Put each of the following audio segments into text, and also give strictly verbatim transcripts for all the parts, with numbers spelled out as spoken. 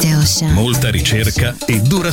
Cocktail Chant. Molta ricerca e dura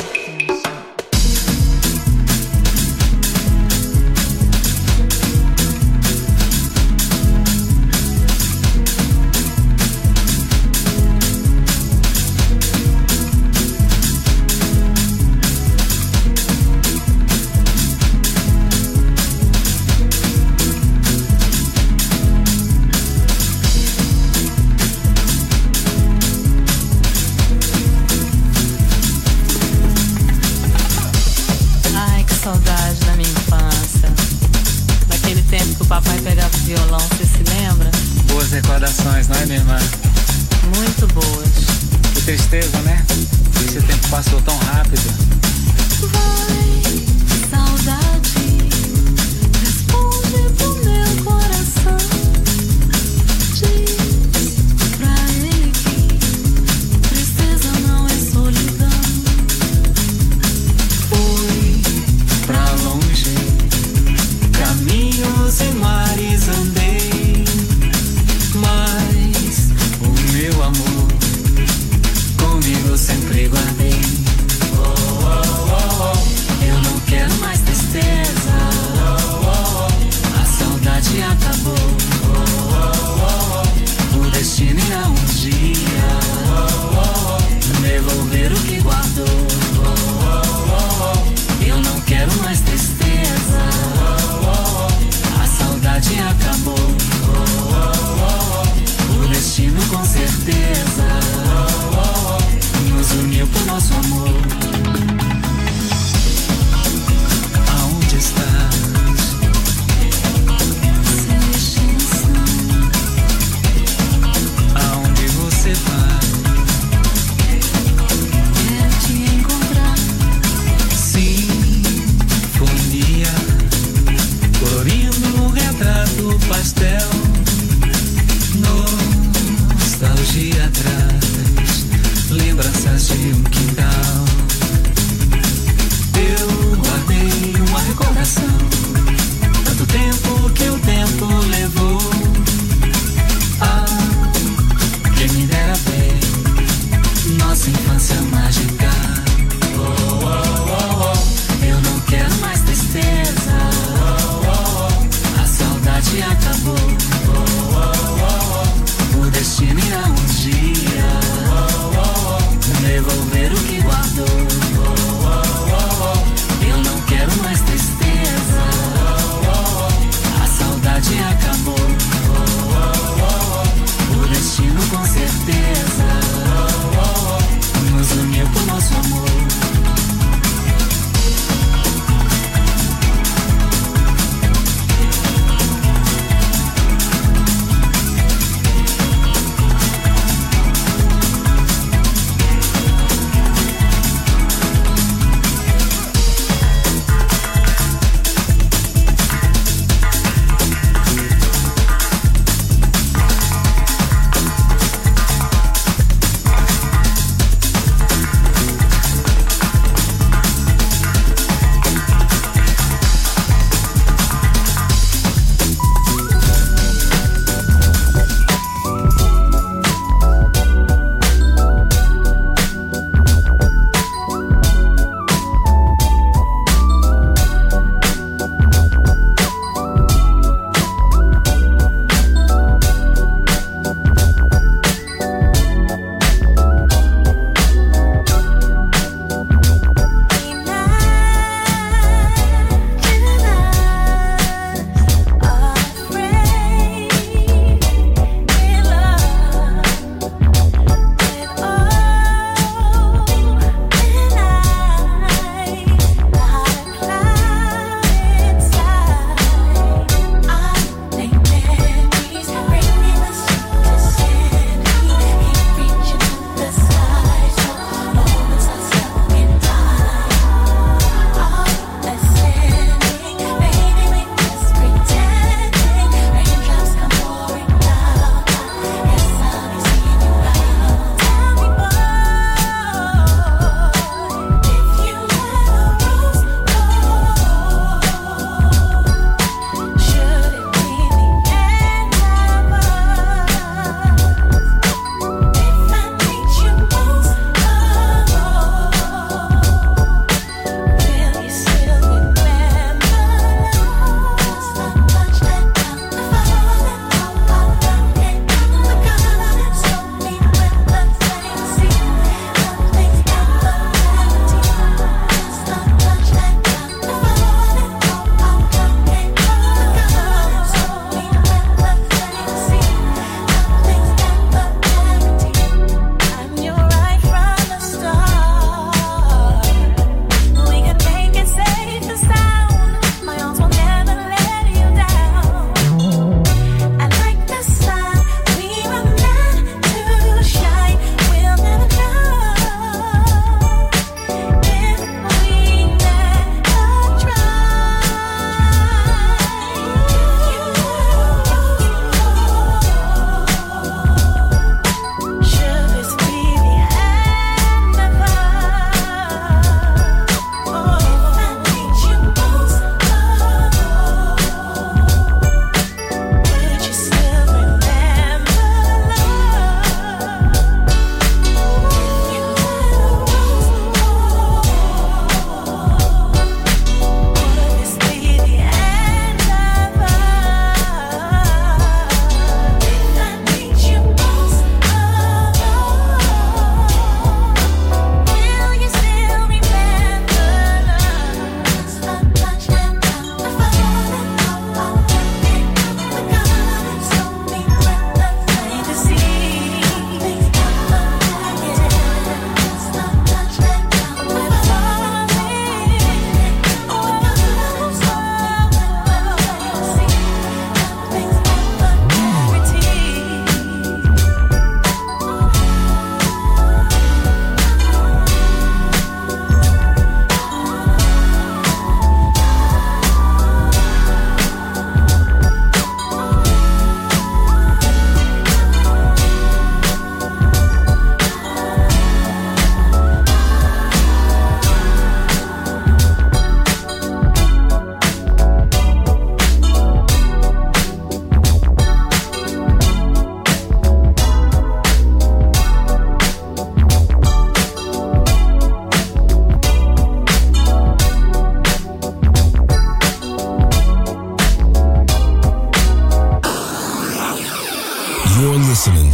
Eu não quero mais tristeza.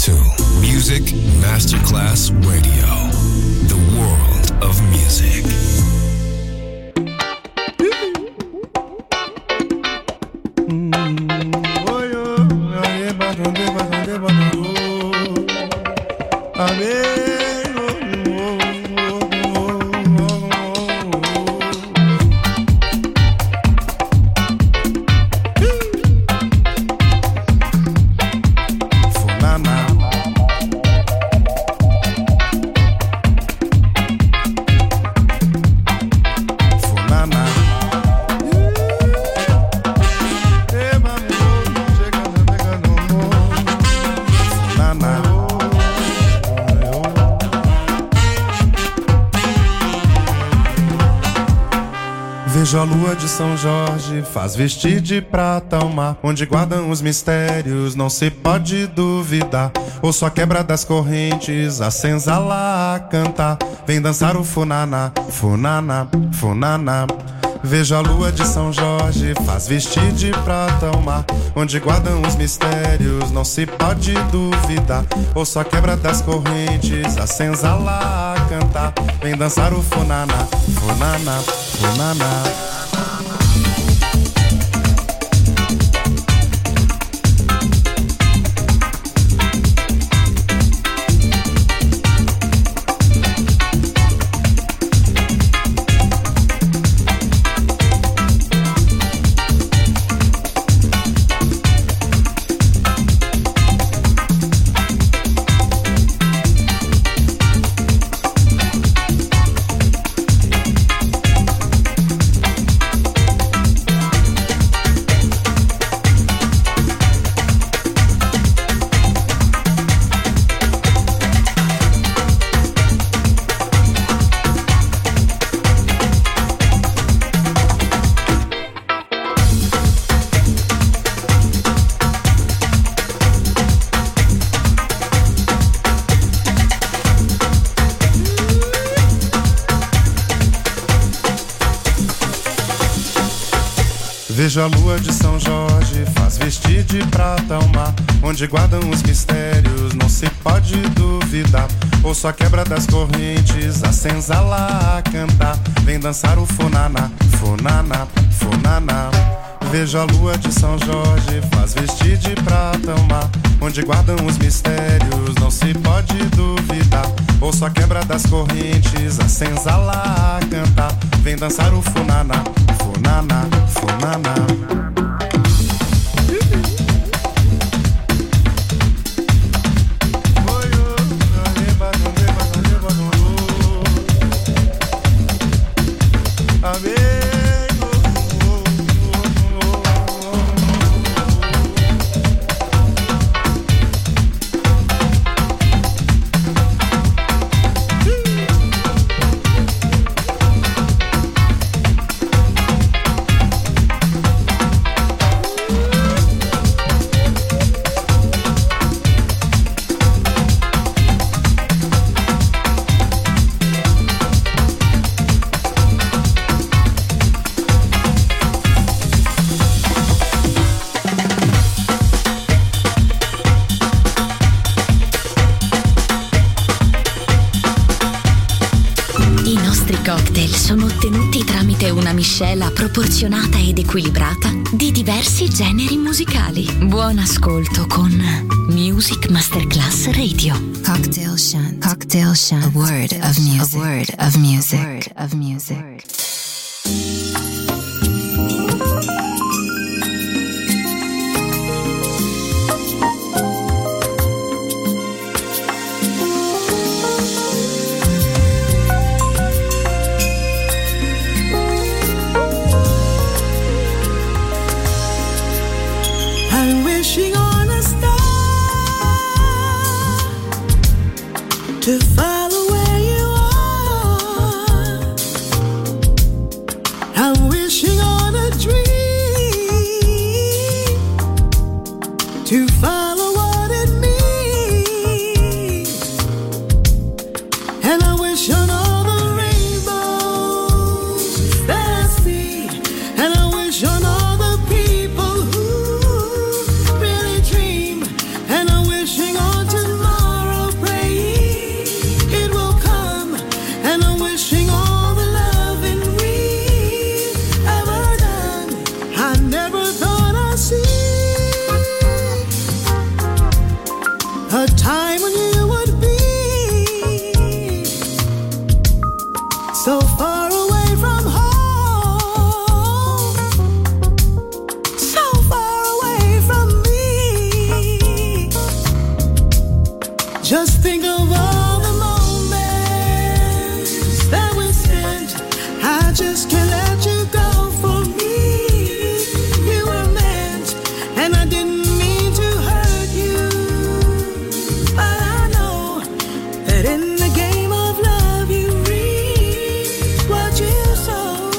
to Music Masterclass Radio, the world of music. Vejo a lua de São Jorge, faz vestir de prata o mar, onde guardam os mistérios, não se pode duvidar. Ouço a quebra das correntes, a senzala a cantar, vem dançar o funaná, funaná, funaná. Vejo a lua de São Jorge, faz vestir de prata o mar, onde guardam os mistérios, não se pode duvidar. Ouço a quebra das correntes, a senzala a cantar, vem dançar o funaná, funaná, funaná. Vejo a lua de São Jorge, faz vestir de prata o mar, onde guardam os mistérios, não se pode duvidar. Ouço a quebra das correntes, a senzala a cantar, vem dançar o funaná, funaná, funaná. Vejo a lua de São Jorge, faz vestir de prata o mar, onde guardam os mistérios, não se pode duvidar. Ouço a quebra das correntes, a senzala a cantar, vem dançar o funaná, funaná, funaná. Miscela proporzionata ed equilibrata di diversi generi musicali. Buon ascolto con Music Masterclass Radio. Cocktail Chant. Cocktail Chant. A word of music. A word of music. A word of music. Wishing on tonight. Just think of all the moments that we spent. I just can't let you go. For me, you were meant, and I didn't mean to hurt you. But I know that in the game of love, you reap what you sow.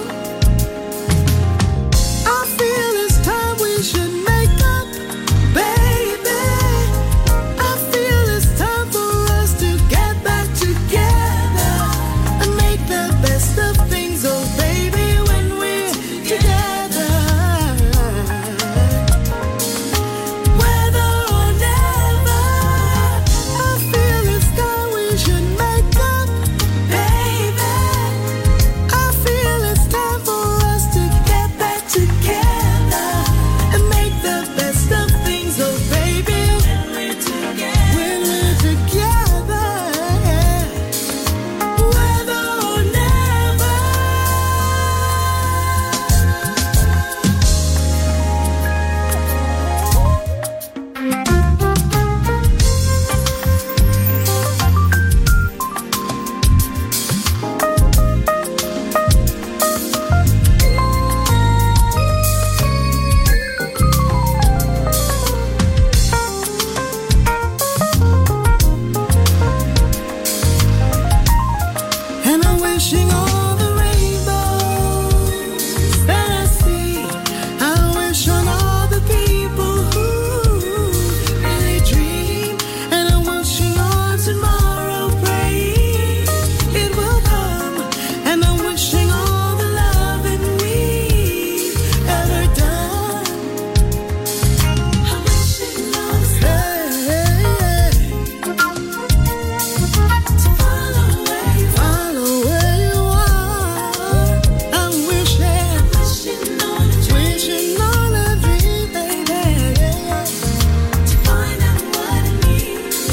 I feel it's time we should make up, baby. I feel it's time for us to get back together and make the best of things, oh baby, when we're together. Whether or never, I feel it's time we should make up, baby. I feel it's time for us to get back together and make the best of things, oh baby, when we're together. When we're together, whether or never. And I'm wishing all the rainbows that I see. I wish on all the people who really dream. And I'm wishing on tomorrow, praying it will come. And I'm wishing all the love that we've ever done. I'm wishing love to fall away. Follow where you are. I'm wishing, wishing on a dream, wishing on a dream, baby. To find out what it means. Oh yeah, baby,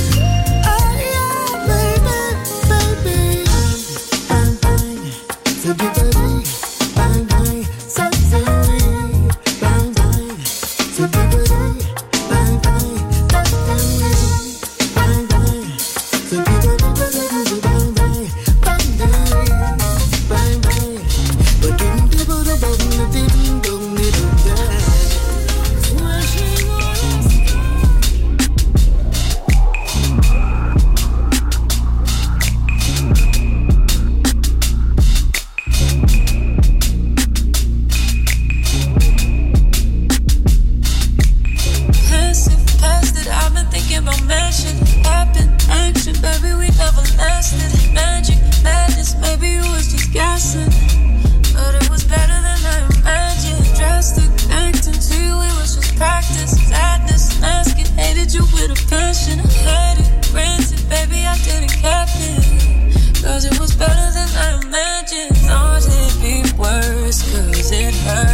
baby. Bang bang, to be baby. Bang bang, so to me. Bang bang, to be baby. Bang bang, so to me. Bang bang, to be baby. Bang bang, bang bang, bang bang. But didn't do the bang, didn't do me the bang. Wishing on. Past and past it, I've been thinking about matching. Happen, action, baby, we never lasted. Magic, madness, maybe you was just guessing. But it was better than I imagined. Drastic, acting, to you, it was just practice. Sadness, asking, hated you with a passion. I had it, granted, baby, I didn't cap it. Cause it was better than I imagined. Thought it'd be worse, cause it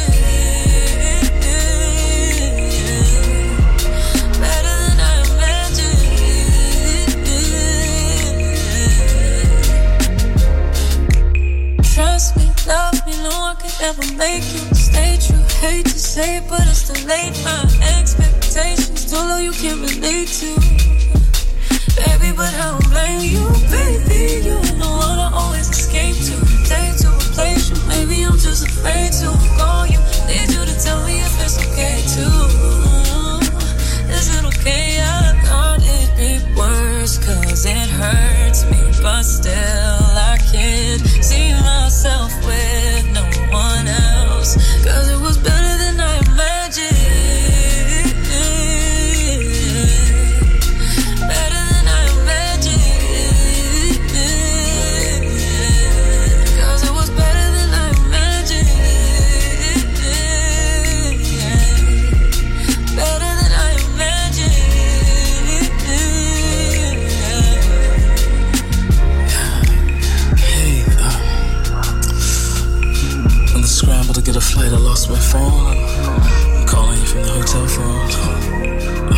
hurts me. But still, I can't see myself with anyone else. Cause it was better than I imagined. Better than I imagined. Trust me, love me, no one could ever make you stay true. Hate to say it, but it's too late. My expectations too low, you can't relate to. Baby, but I don't blame you, baby. You're the one I always escape to. Take to a place, you. Maybe I'm just afraid to call you. Need you to tell me if it's okay too. Is it okay? I thought it'd be worse, cause it hurts me. But still, I can't see myself with no one else. Cause it was better than I imagined. Better than I imagined. Cause it was better than I imagined. Better than I imagined. Hey, uh, in the scramble to get a flight, I lost my phone. I'm calling you from the hotel phone. I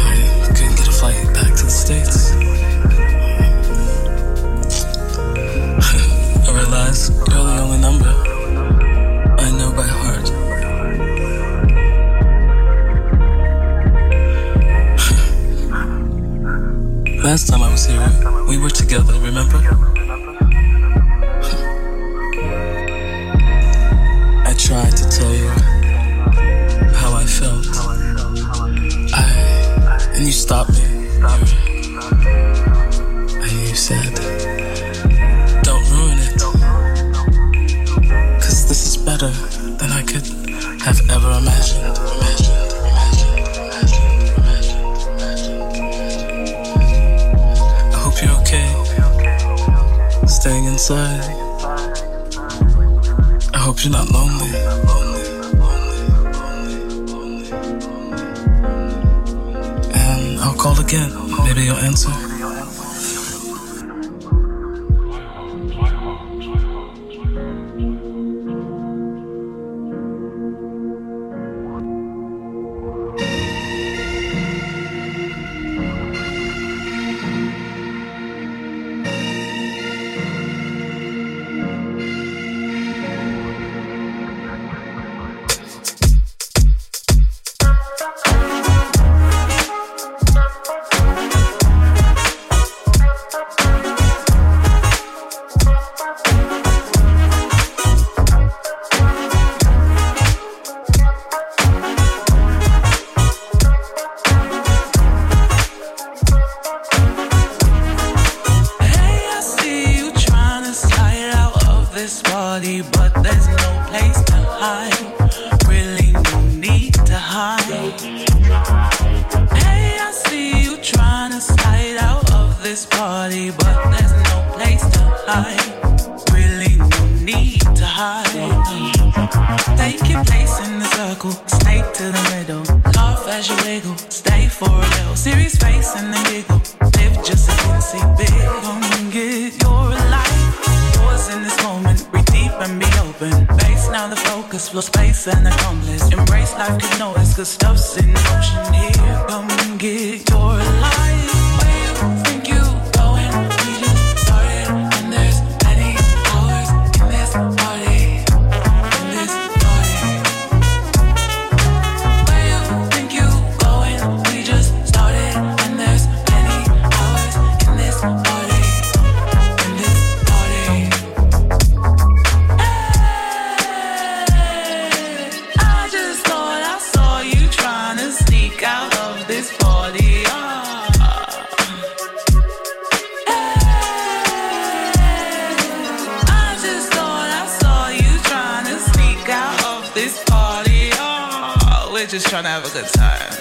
couldn't get a flight back to the States. I realized you're the only number I know. number. I tried to tell you how I felt. I and you stopped me. I hear you said, don't ruin it, 'cause this is better than I could have ever imagined. Staying inside, I hope you're not lonely. And I'll call again, maybe you'll answer. Just trying to have a good time.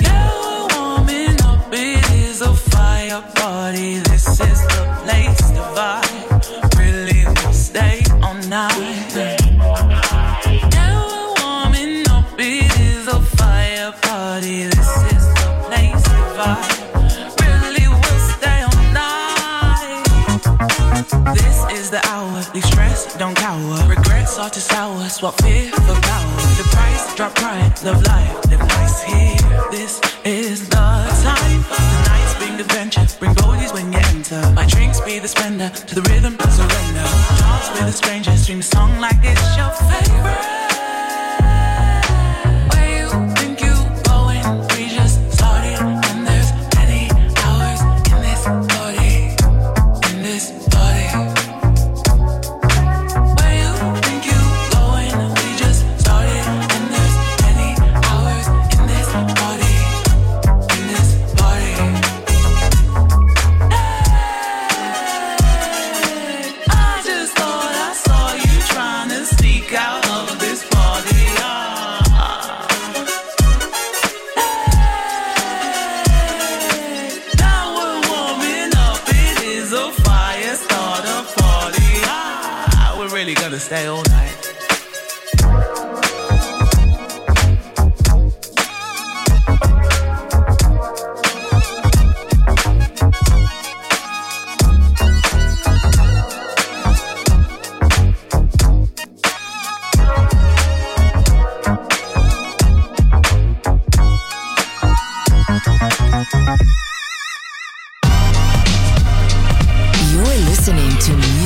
Yeah, we're warming up. It is a fire party. This is the place to vibe. Really will stay all night. Yeah, we're warming up. It is a fire party. This is the place to vibe. Really will stay all night. This is the hour. Leave stress, don't cower. Regrets are to sour. Swap fear for power. The price, drop pride, love life, live nice here. This is the time. The nights bring adventure, bring bogeys when you enter. My drinks be the spender, to the rhythm of surrender. Dance with a stranger, stream a song like it's your favorite. Stay all night.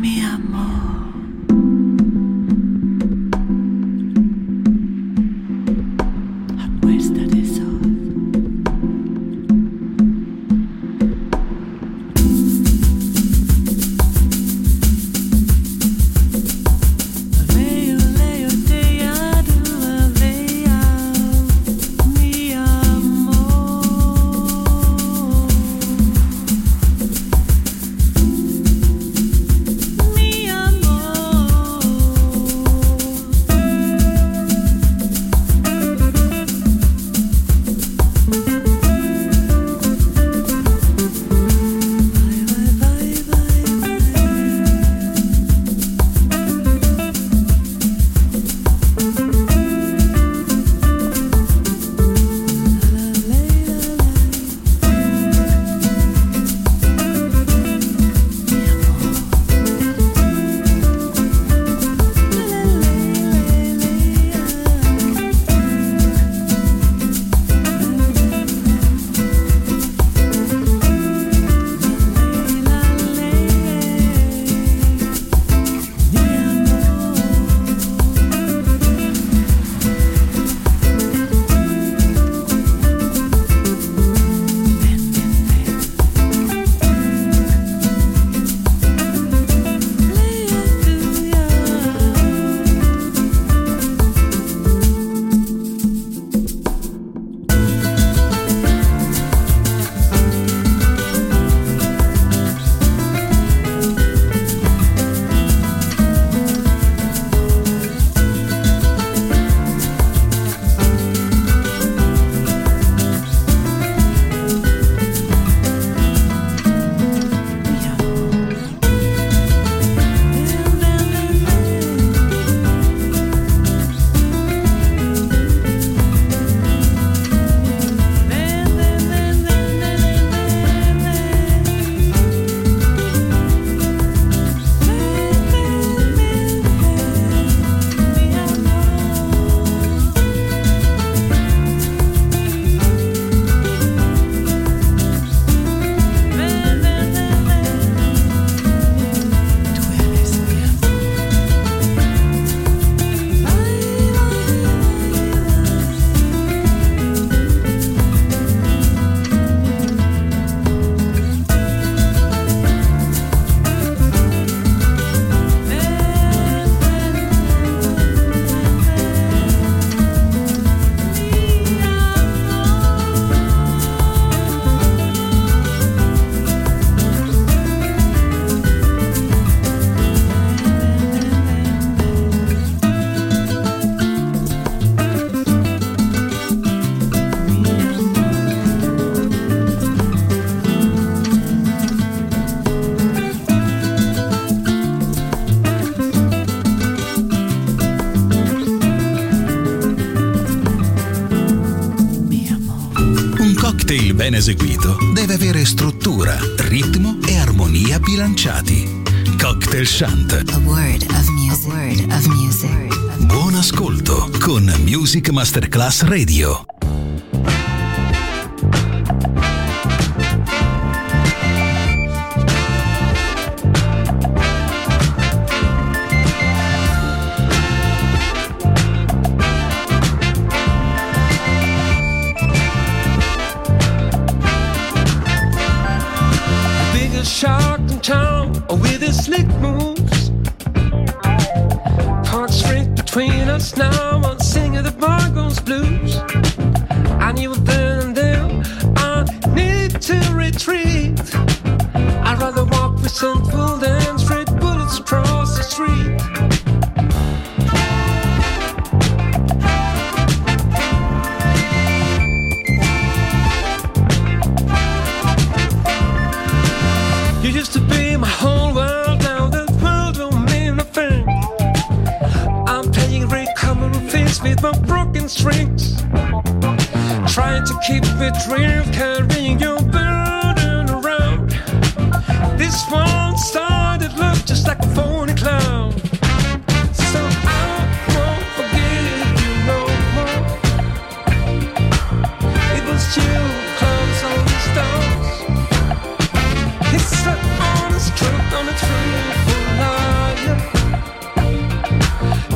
Mi amor. ben eseguito, deve avere struttura, ritmo e armonia bilanciati. Cocktail Chant. A word of music. A word of music. Buon ascolto con Music Masterclass Radio. With his slick moves, park straight between us now. I'm singing the bar goes blues. I knew then and there I need to retreat. I'd rather walk with simple than straight bullets across the street. With my broken strings, trying to keep a dream, carrying your burden around. This one started look just like a phony clown. So I won't forgive you no more. It was you who closed all these doors. It's the honest truth on the truthful liar.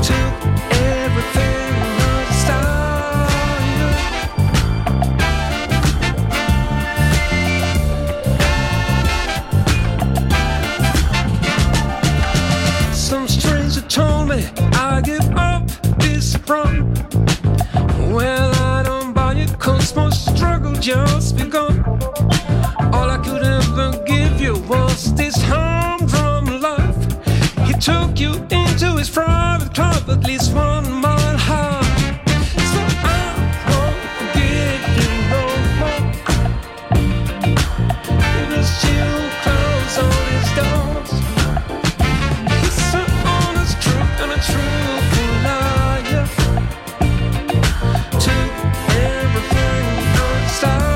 To everything. I give up this front. Well, I don't buy it, cause my struggle just begun. All I could ever give you was this humdrum life. He took you into his private club, at least one mile high. So I won't forget you no more. It was you close all these doors. Truthful liar to everything I started.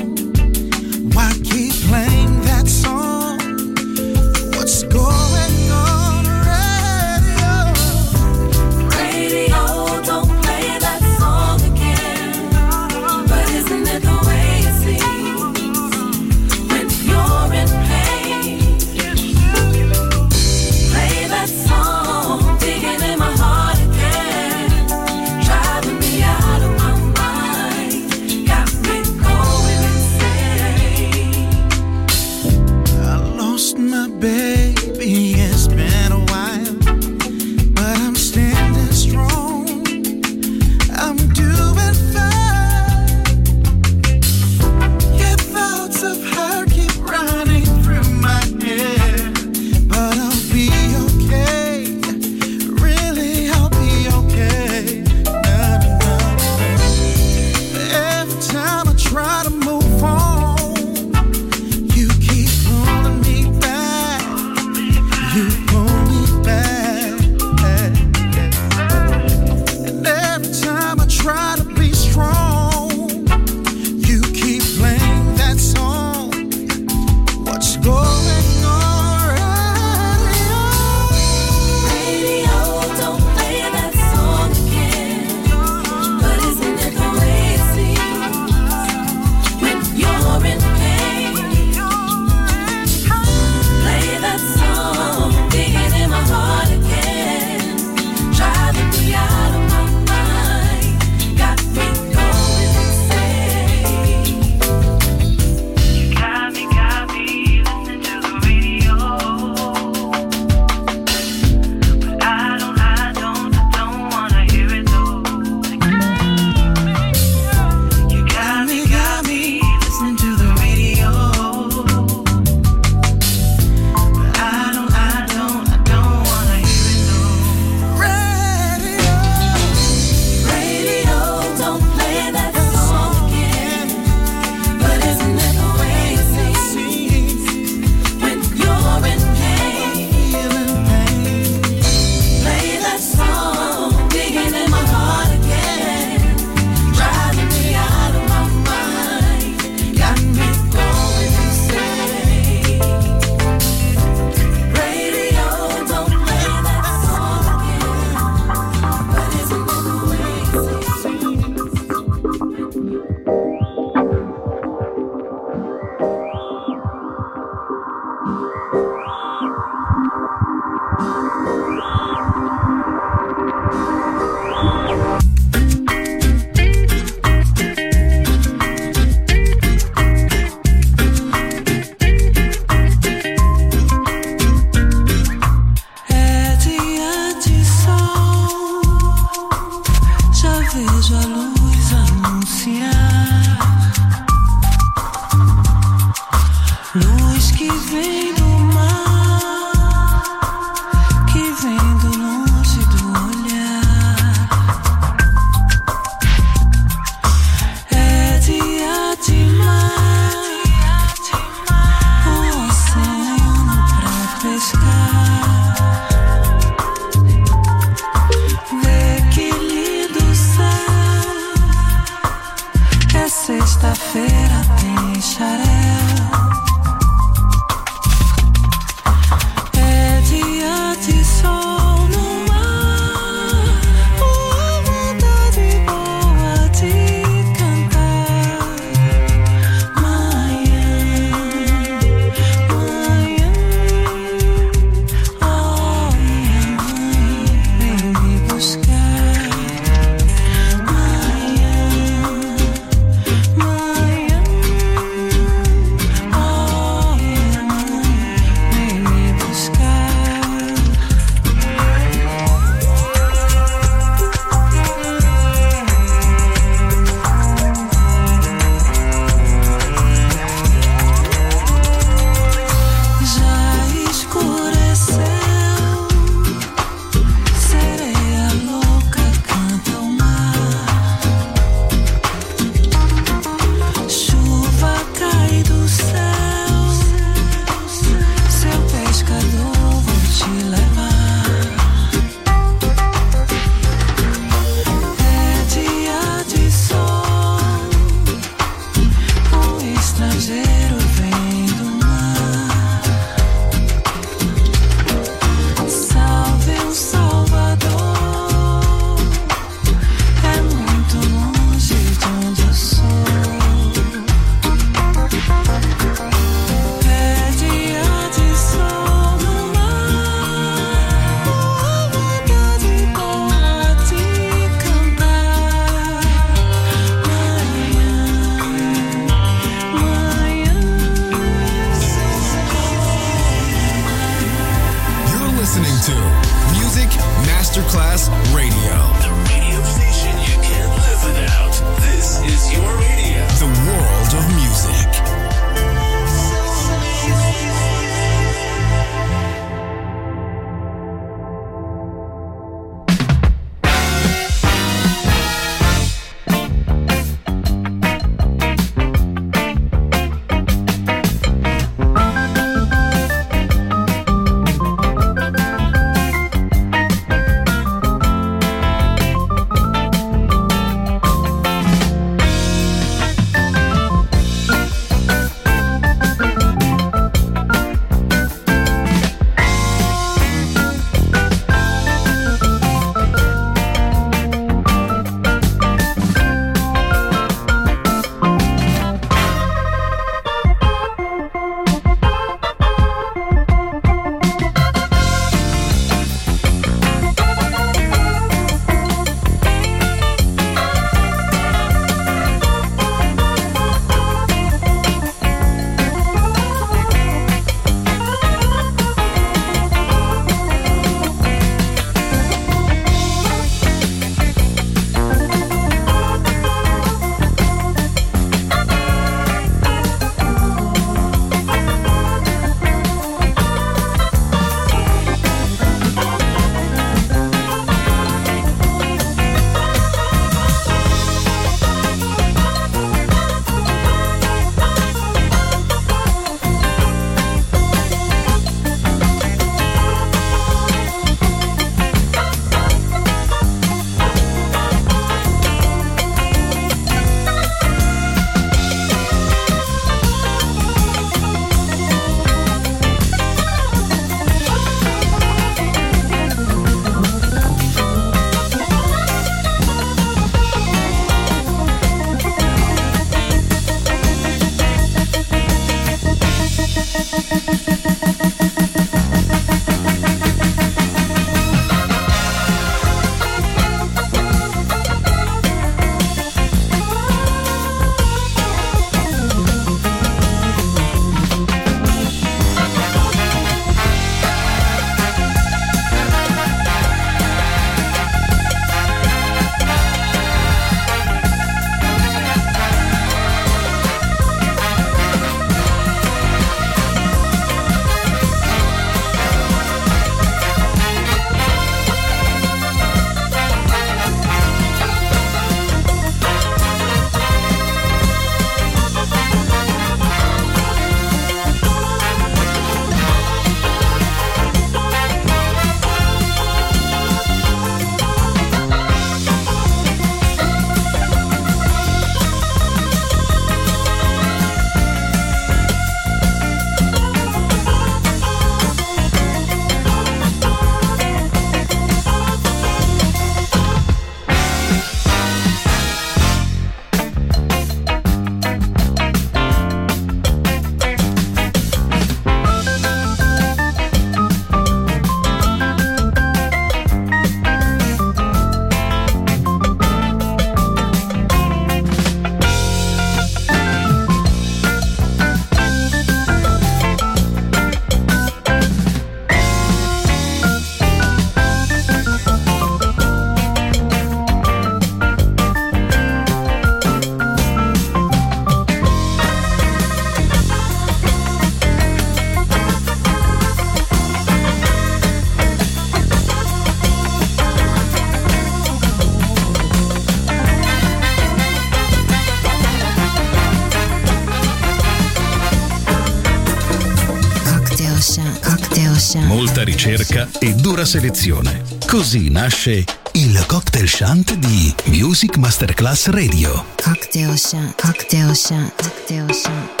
molta ricerca e dura selezione. Così nasce il Cocktail Chant di Music Masterclass Radio. Cocktail Chant, Cocktail Chant, Cocktail Chant.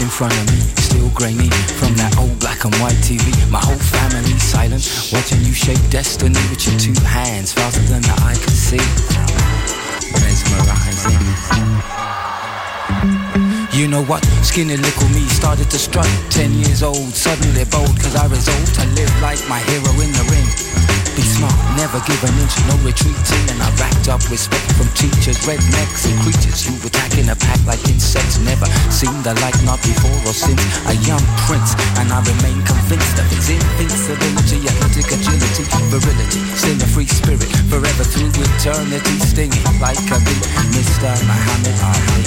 In front of me, still grainy from that old black and white T V. My whole family silent, watching you shape destiny with your two hands faster than the eye can see. Mesmerizing. You know what? Skinny little me started to strut. Ten years old, suddenly bold, cause I resolved to live like my hero in the ring. Be smart, never give an inch, no retreating. And I racked up respect from teachers, rednecks and creatures who attack in a pack like insects. Never seen the like, not before or since. A young prince, and I remain convinced of his invincibility, athletic agility, virility. Still a free spirit, forever through eternity. Stinging like a bee, Mister Muhammad Ali.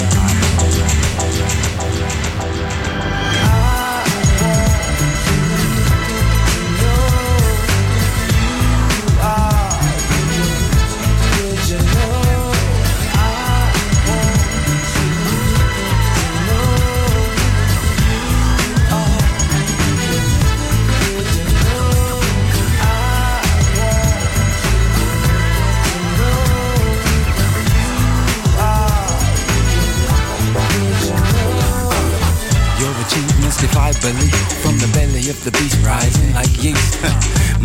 From the belly of the beast, rising like yeast.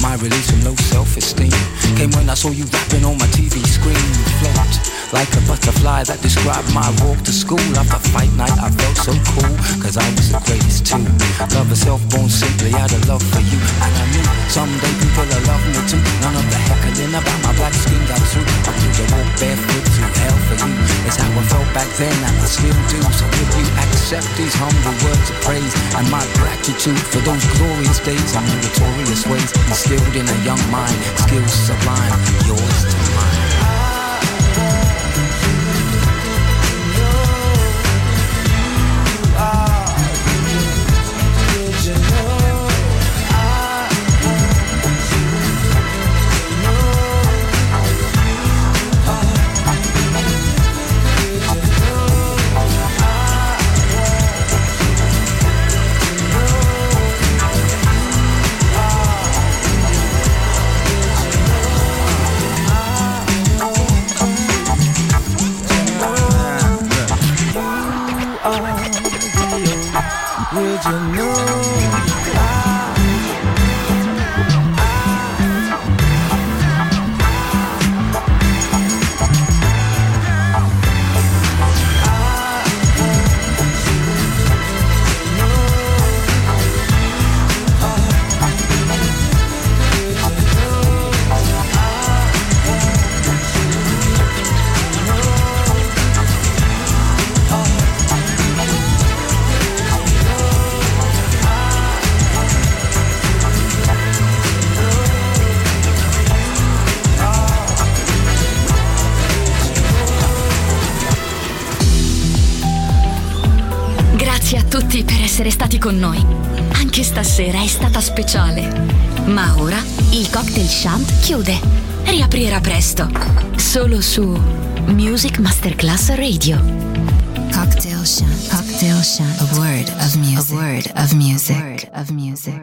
My release from low self-esteem came when I saw you rapping on my T V screen. Flopped like a butterfly that described my walk to school. After fight night I felt so cool, cause I was the greatest too. Love herself born simply out of love for you. And I knew someday people will love me too. None of the heckling about my black skin got through. I knew to walk barefoot through hell for you. It's how I felt back then and I still do. So would you accept these humble words of praise and my gratitude for those glorious days and meritorious ways, instilled in a young mind, skills sublime, yours to mine. Con noi. Anche stasera è stata speciale. Ma ora il Cocktail Chant chiude. Riaprirà presto. Solo su Music Masterclass Radio. Cocktail Chant. Cocktail Chant. A word of music. A word of music. A word of music.